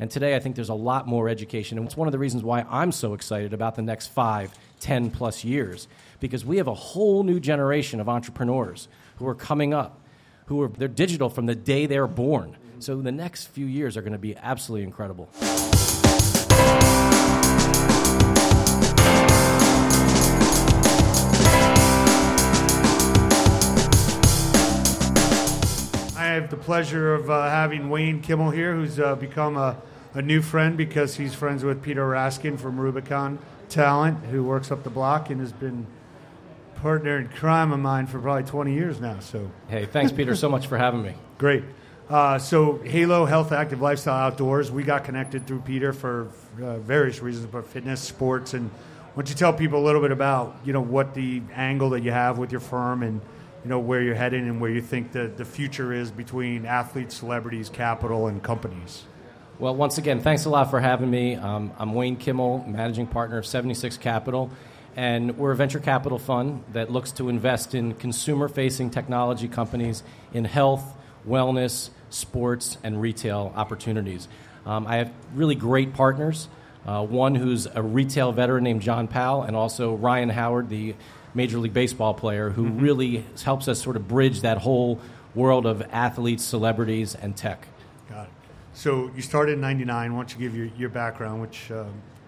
And today, I think there's a lot more education. And it's one of the reasons why I'm so excited about the next 5, 10-plus years, because we have a whole new generation of entrepreneurs who are coming up, they're digital from the day they're born. So the next few years are going to be absolutely incredible. I have the pleasure of having Wayne Kimmel here, who's become a new friend because he's friends with Peter Raskin from Rubicon Talent, who works up the block and has been a partner in crime of mine for probably 20 years now. So, hey, thanks, Peter, so much for having me. Great. So Halo Health, Active Lifestyle Outdoors, we got connected through Peter for various reasons, but fitness, sports, and why don't you tell people a little bit about, you know, what the angle that you have with your firm and, you know, where you're heading and where you think the future is between athletes, celebrities, capital, and companies. Well, once again, thanks a lot for having me. I'm Wayne Kimmel, managing partner of 76 Capital, and we're a venture capital fund that looks to invest in consumer-facing technology companies in health, wellness, sports, and retail opportunities. I have really great partners, one who's a retail veteran named John Powell, and also Ryan Howard, the Major League Baseball player, who really helps us sort of bridge that whole world of athletes, celebrities, and tech. Got it. So you started in 99. Why don't you give your background, which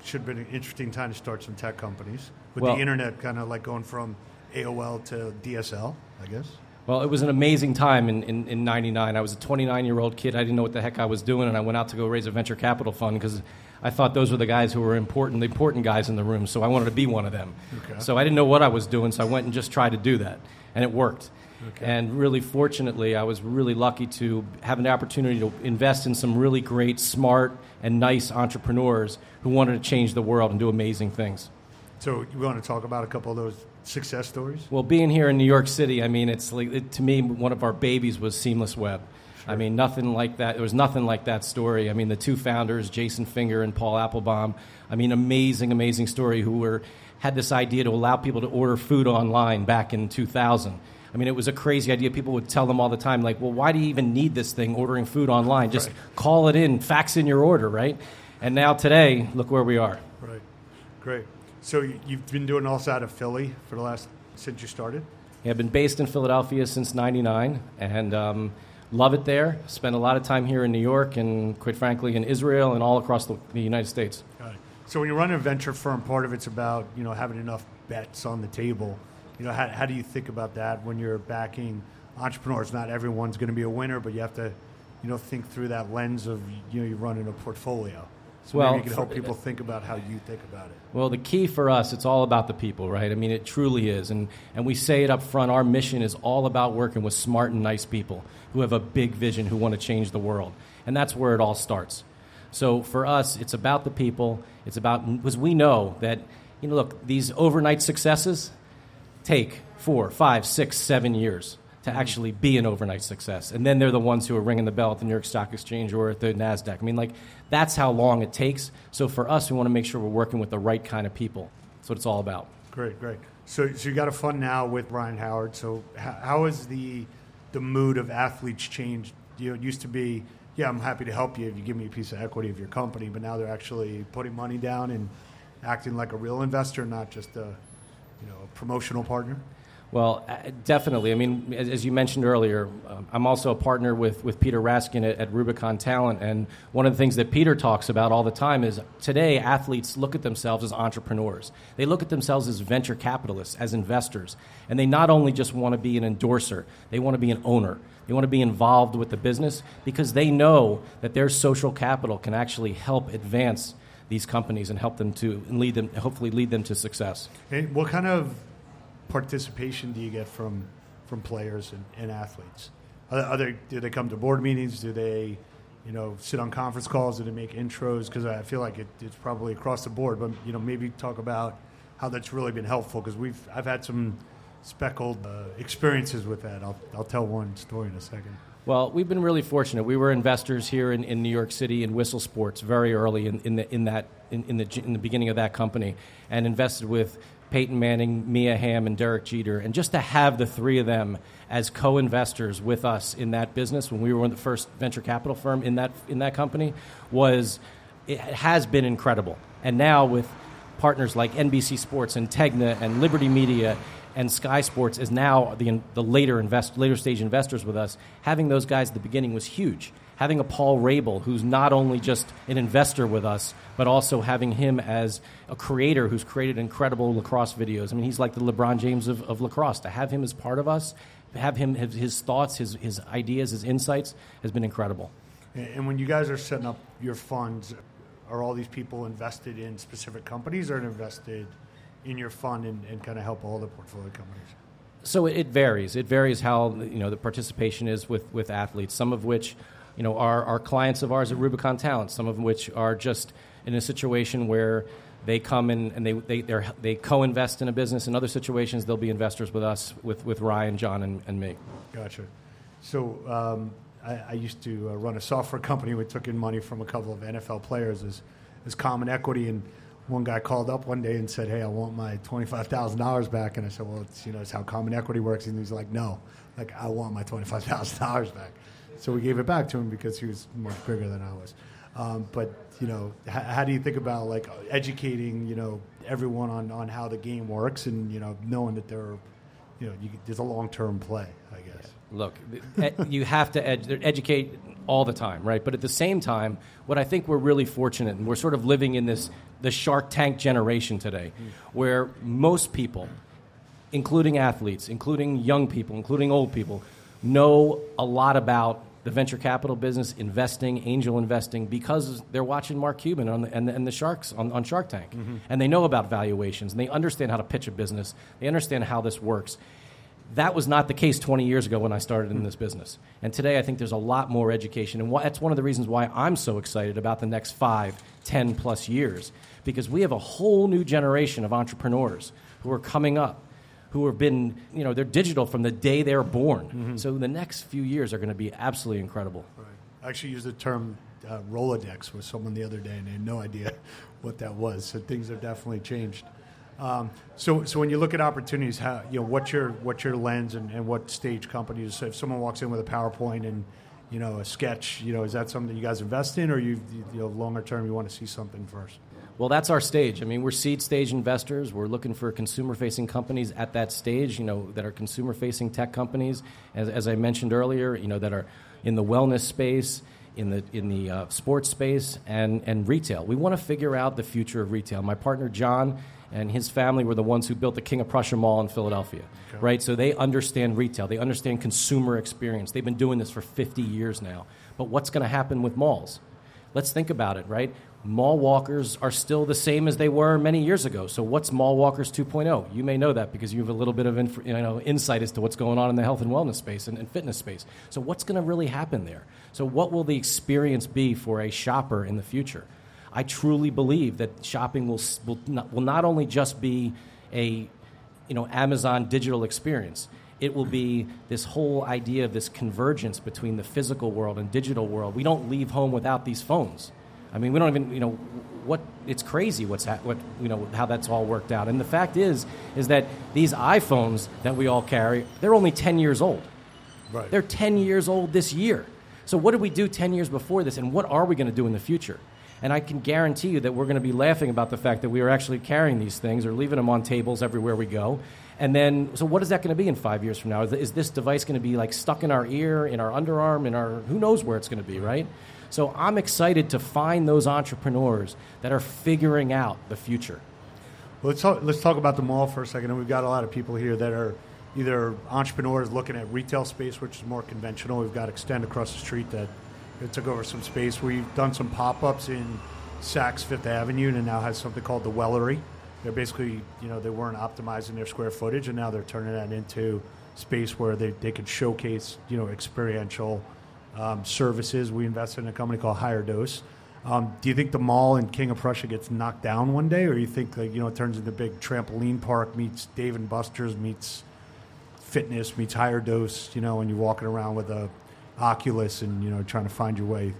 should have been an interesting time to start some tech companies, with the internet kind of like going from AOL to DSL, I guess. Well, it was an amazing time in 99. I was a 29-year-old kid. I didn't know what the heck I was doing, and I went out to go raise a venture capital fund because I thought those were the guys who were important, the important guys in the room, so I wanted to be one of them. Okay. So I didn't know what I was doing, so I went and just tried to do that, and it worked. Okay. And really, fortunately, I was really lucky to have an opportunity to invest in some really great, smart, and nice entrepreneurs who wanted to change the world and do amazing things. So you want to talk about a couple of those success stories? Well, being here in New York City, I mean, it's like, to me, one of our babies was Seamless Web. Sure. I mean, nothing like that. There was nothing like that story. I mean, the two founders, Jason Finger and Paul Applebaum, I mean, amazing, amazing story, who had this idea to allow people to order food online back in 2000. I mean, it was a crazy idea. People would tell them all the time, like, well, why do you even need this thing, ordering food online? Just call it in, fax in your order, right? And now today, look where we are. Right. Great. So you've been doing all side of Philly since you started? Yeah, I've been based in Philadelphia since 99, and love it there. Spent a lot of time here in New York and, quite frankly, in Israel and all across the United States. Got it. So when you run a venture firm, part of it's about, you know, having enough bets on the table. You know, how do you think about that when you're backing entrepreneurs? Not everyone's going to be a winner, but you have to, you know, think through that lens of, you know, you're running a portfolio. So maybe you can help people think about how you think about it. Well, the key for us, it's all about the people, right? I mean, it truly is. And we say it up front, our mission is all about working with smart and nice people who have a big vision, who want to change the world. And that's where it all starts. So for us, it's about the people. It's about, because we know that, you know, look, these overnight successes take 4, 5, 6, 7 years to actually be an overnight success. And then they're the ones who are ringing the bell at the New York Stock Exchange or at the NASDAQ. I mean, like, that's how long it takes. So for us, we want to make sure we're working with the right kind of people. That's what it's all about. Great, great. So you got a fund now with Ryan Howard. So how has the mood of athletes changed? You know, it used to be, yeah, I'm happy to help you if you give me a piece of equity of your company, but now they're actually putting money down and acting like a real investor, not just a, you know, a promotional partner. Well, definitely. I mean, as you mentioned earlier, I'm also a partner with Peter Raskin at Rubicon Talent, and one of the things that Peter talks about all the time is today athletes look at themselves as entrepreneurs. They look at themselves as venture capitalists, as investors, and they not only just want to be an endorser, they want to be an owner. They want to be involved with the business because they know that their social capital can actually help advance these companies and help them to and lead them, hopefully lead them to success. And what kind of participation do you get from players and athletes? Do they come to board meetings? Do they, you know, sit on conference calls? Do they make intros? Because I feel like it's probably across the board, but, you know, maybe talk about how that's really been helpful, because I've had some speckled experiences with that. I'll tell one story in a second. Well, we've been really fortunate. We were investors here in New York City in Whistle Sports very early in the beginning of that company, and invested with Peyton Manning, Mia Hamm, and Derek Jeter, and just to have the three of them as co-investors with us in that business when we were the first venture capital firm in that company has been incredible. And now with partners like NBC Sports and Tegna and Liberty Media and Sky Sports is now the later stage investors with us, having those guys at the beginning was huge. Having a Paul Rabel, who's not only just an investor with us, but also having him as a creator who's created incredible lacrosse videos. I mean, he's like the LeBron James of lacrosse. To have him as part of us, have him, his thoughts, his ideas, his insights, has been incredible. And when you guys are setting up your funds, are all these people invested in specific companies or invested in your fund and kind of help all the portfolio companies? So it varies. It varies how, the participation is with athletes, some of which are clients of ours at Rubicon Talent, some of which are just in a situation where they come in and they co-invest in a business. In other situations, they'll be investors with us, with Ryan, John, and me. Gotcha. So I used to run a software company which took in money from a couple of NFL players as common equity, and one guy called up one day and said, "Hey, I want my $25,000 back." And I said, "Well, it's how common equity works." And he's like, "No, I want my $25,000 back." So we gave it back to him because he was much bigger than I was. How do you think about educating everyone on how the game works and knowing that there's a long-term play, I guess? Look, you have to educate all the time, right? But at the same time, what I think we're really fortunate, and we're sort of living in the Shark Tank generation today, where most people, including athletes, including young people, including old people, know a lot about the venture capital business, investing, angel investing, because they're watching Mark Cuban and the Sharks on Shark Tank. Mm-hmm. And they know about valuations, and they understand how to pitch a business. They understand how this works. That was not the case 20 years ago when I started in this business. And today I think there's a lot more education, and that's one of the reasons why I'm so excited about the next 5, 10-plus years, because we have a whole new generation of entrepreneurs who are coming up, who have been, they're digital from the day they're born. Mm-hmm. So the next few years are going to be absolutely incredible. Right. I actually used the term Rolodex with someone the other day, and they had no idea what that was. So things have definitely changed. So when you look at opportunities, how, what's your lens and what stage companies? So if someone walks in with a PowerPoint and a sketch, is that something you guys invest in, or longer term you want to see something first? Well, that's our stage. I mean, we're seed stage investors. We're looking for consumer-facing companies at that stage, that are consumer-facing tech companies, as I mentioned earlier, that are in the wellness space, in the sports space, and retail. We want to figure out the future of retail. My partner John and his family were the ones who built the King of Prussia Mall in Philadelphia, okay, right? So they understand retail. They understand consumer experience. They've been doing this for 50 years now. But what's going to happen with malls? Let's think about it, right? Mall walkers are still the same as they were many years ago. So what's Mall Walkers 2.0? You may know that because you have a little bit of insight as to what's going on in the health and wellness space and fitness space. So what's going to really happen there? So what will the experience be for a shopper in the future? I truly believe that shopping will not only just be a Amazon digital experience. It will be this whole idea of this convergence between the physical world and digital world. We don't leave home without these phones. I mean, we don't even, it's crazy how that's all worked out. And the fact is that these iPhones that we all carry, they're only 10 years old. Right. They're 10 years old this year. So what did we do 10 years before this, and what are we going to do in the future? And I can guarantee you that we're going to be laughing about the fact that we are actually carrying these things or leaving them on tables everywhere we go. And then, so what is that going to be in 5 years from now? Is this device going to be stuck in our ear, in our underarm, who knows where it's going to be, right? So I'm excited to find those entrepreneurs that are figuring out the future. Well, let's talk about the mall for a second. And we've got a lot of people here that are either entrepreneurs looking at retail space, which is more conventional. We've got Extend across the street that it took over some space. We've done some pop-ups in Saks Fifth Avenue and now has something called the Wellery. They're basically, they weren't optimizing their square footage, and now they're turning that into space where they could showcase, experiential services. We invested in a company called Higher Dose. Do you think the mall in King of Prussia gets knocked down one day, or you think it turns into big trampoline park meets Dave and Buster's meets fitness meets Higher Dose? And you're walking around with a Oculus and trying to find your way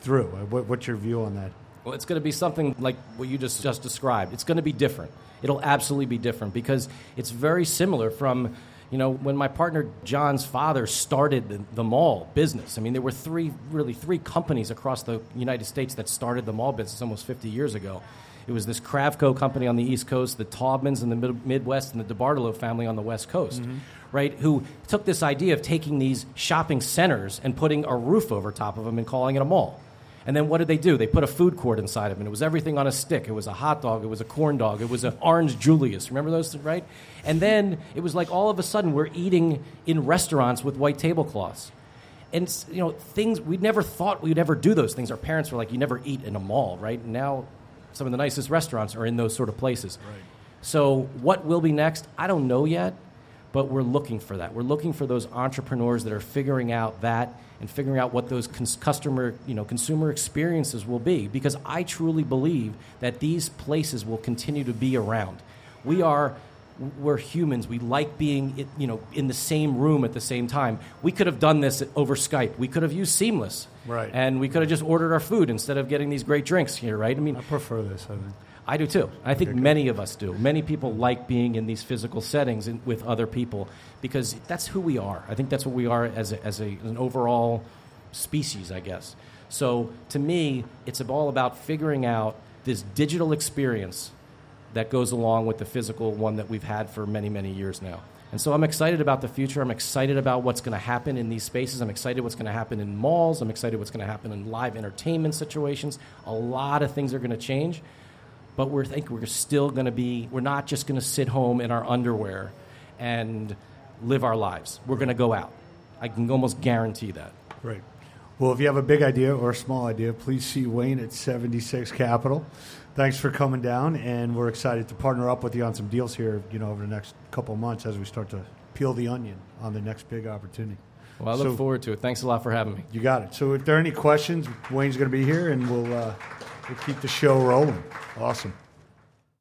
through. What's your view on that? Well, it's going to be something like what you just described. It's going to be different. It'll absolutely be different because it's very similar from, you know, when my partner John's father started the mall business. I mean, there were three companies across the United States that started the mall business almost 50 years ago. It was this Kravco company on the East Coast, the Taubmans in the Midwest, and the DeBartolo family on the West Coast, mm-hmm. right, who took this idea of taking these shopping centers and putting a roof over top of them and calling it a mall. And then what did they do? They put a food court inside of them. It was everything on a stick. It was a hot dog. It was a corn dog. It was an Orange Julius. Remember those, right? And then it was like all of a sudden we're eating in restaurants with white tablecloths. And, you know, things we never thought we'd ever do those things. Our parents were like, you never eat in a mall, right? And now some of the nicest restaurants are in those sort of places. Right. So what will be next? I don't know yet, but we're looking for that. We're looking for those entrepreneurs that are figuring out that and figuring out what those consumer experiences will be, because I truly believe that these places will continue to be around. We're humans. We like being, you know, in the same room at the same time. We could have done this over Skype. We could have used Seamless. Right. And we could have just ordered our food instead of getting these great drinks here, right? I mean, I prefer this, I think. I do too. I think many of us do. Many people like being in these physical settings with other people because that's who we are. I think that's what we are as an overall species, I guess. So to me, it's all about figuring out this digital experience that goes along with the physical one that we've had for many, many years now. And so I'm excited about the future. I'm excited about what's going to happen in these spaces. I'm excited what's going to happen in malls. I'm excited what's going to happen in live entertainment situations. A lot of things are going to change. But we think we're still going to be, we're not just going to sit home in our underwear and live our lives. We're going to go out. I can almost guarantee that. Right. Well, if you have a big idea or a small idea, please see Wayne at 76 Capital. Thanks for coming down, and we're excited to partner up with you on some deals here, you know, over the next couple of months as we start to peel the onion on the next big opportunity. Well, I look forward to it. Thanks a lot for having me. You got it. So if there are any questions, Wayne's going to be here, and we'll keep the show rolling. Awesome.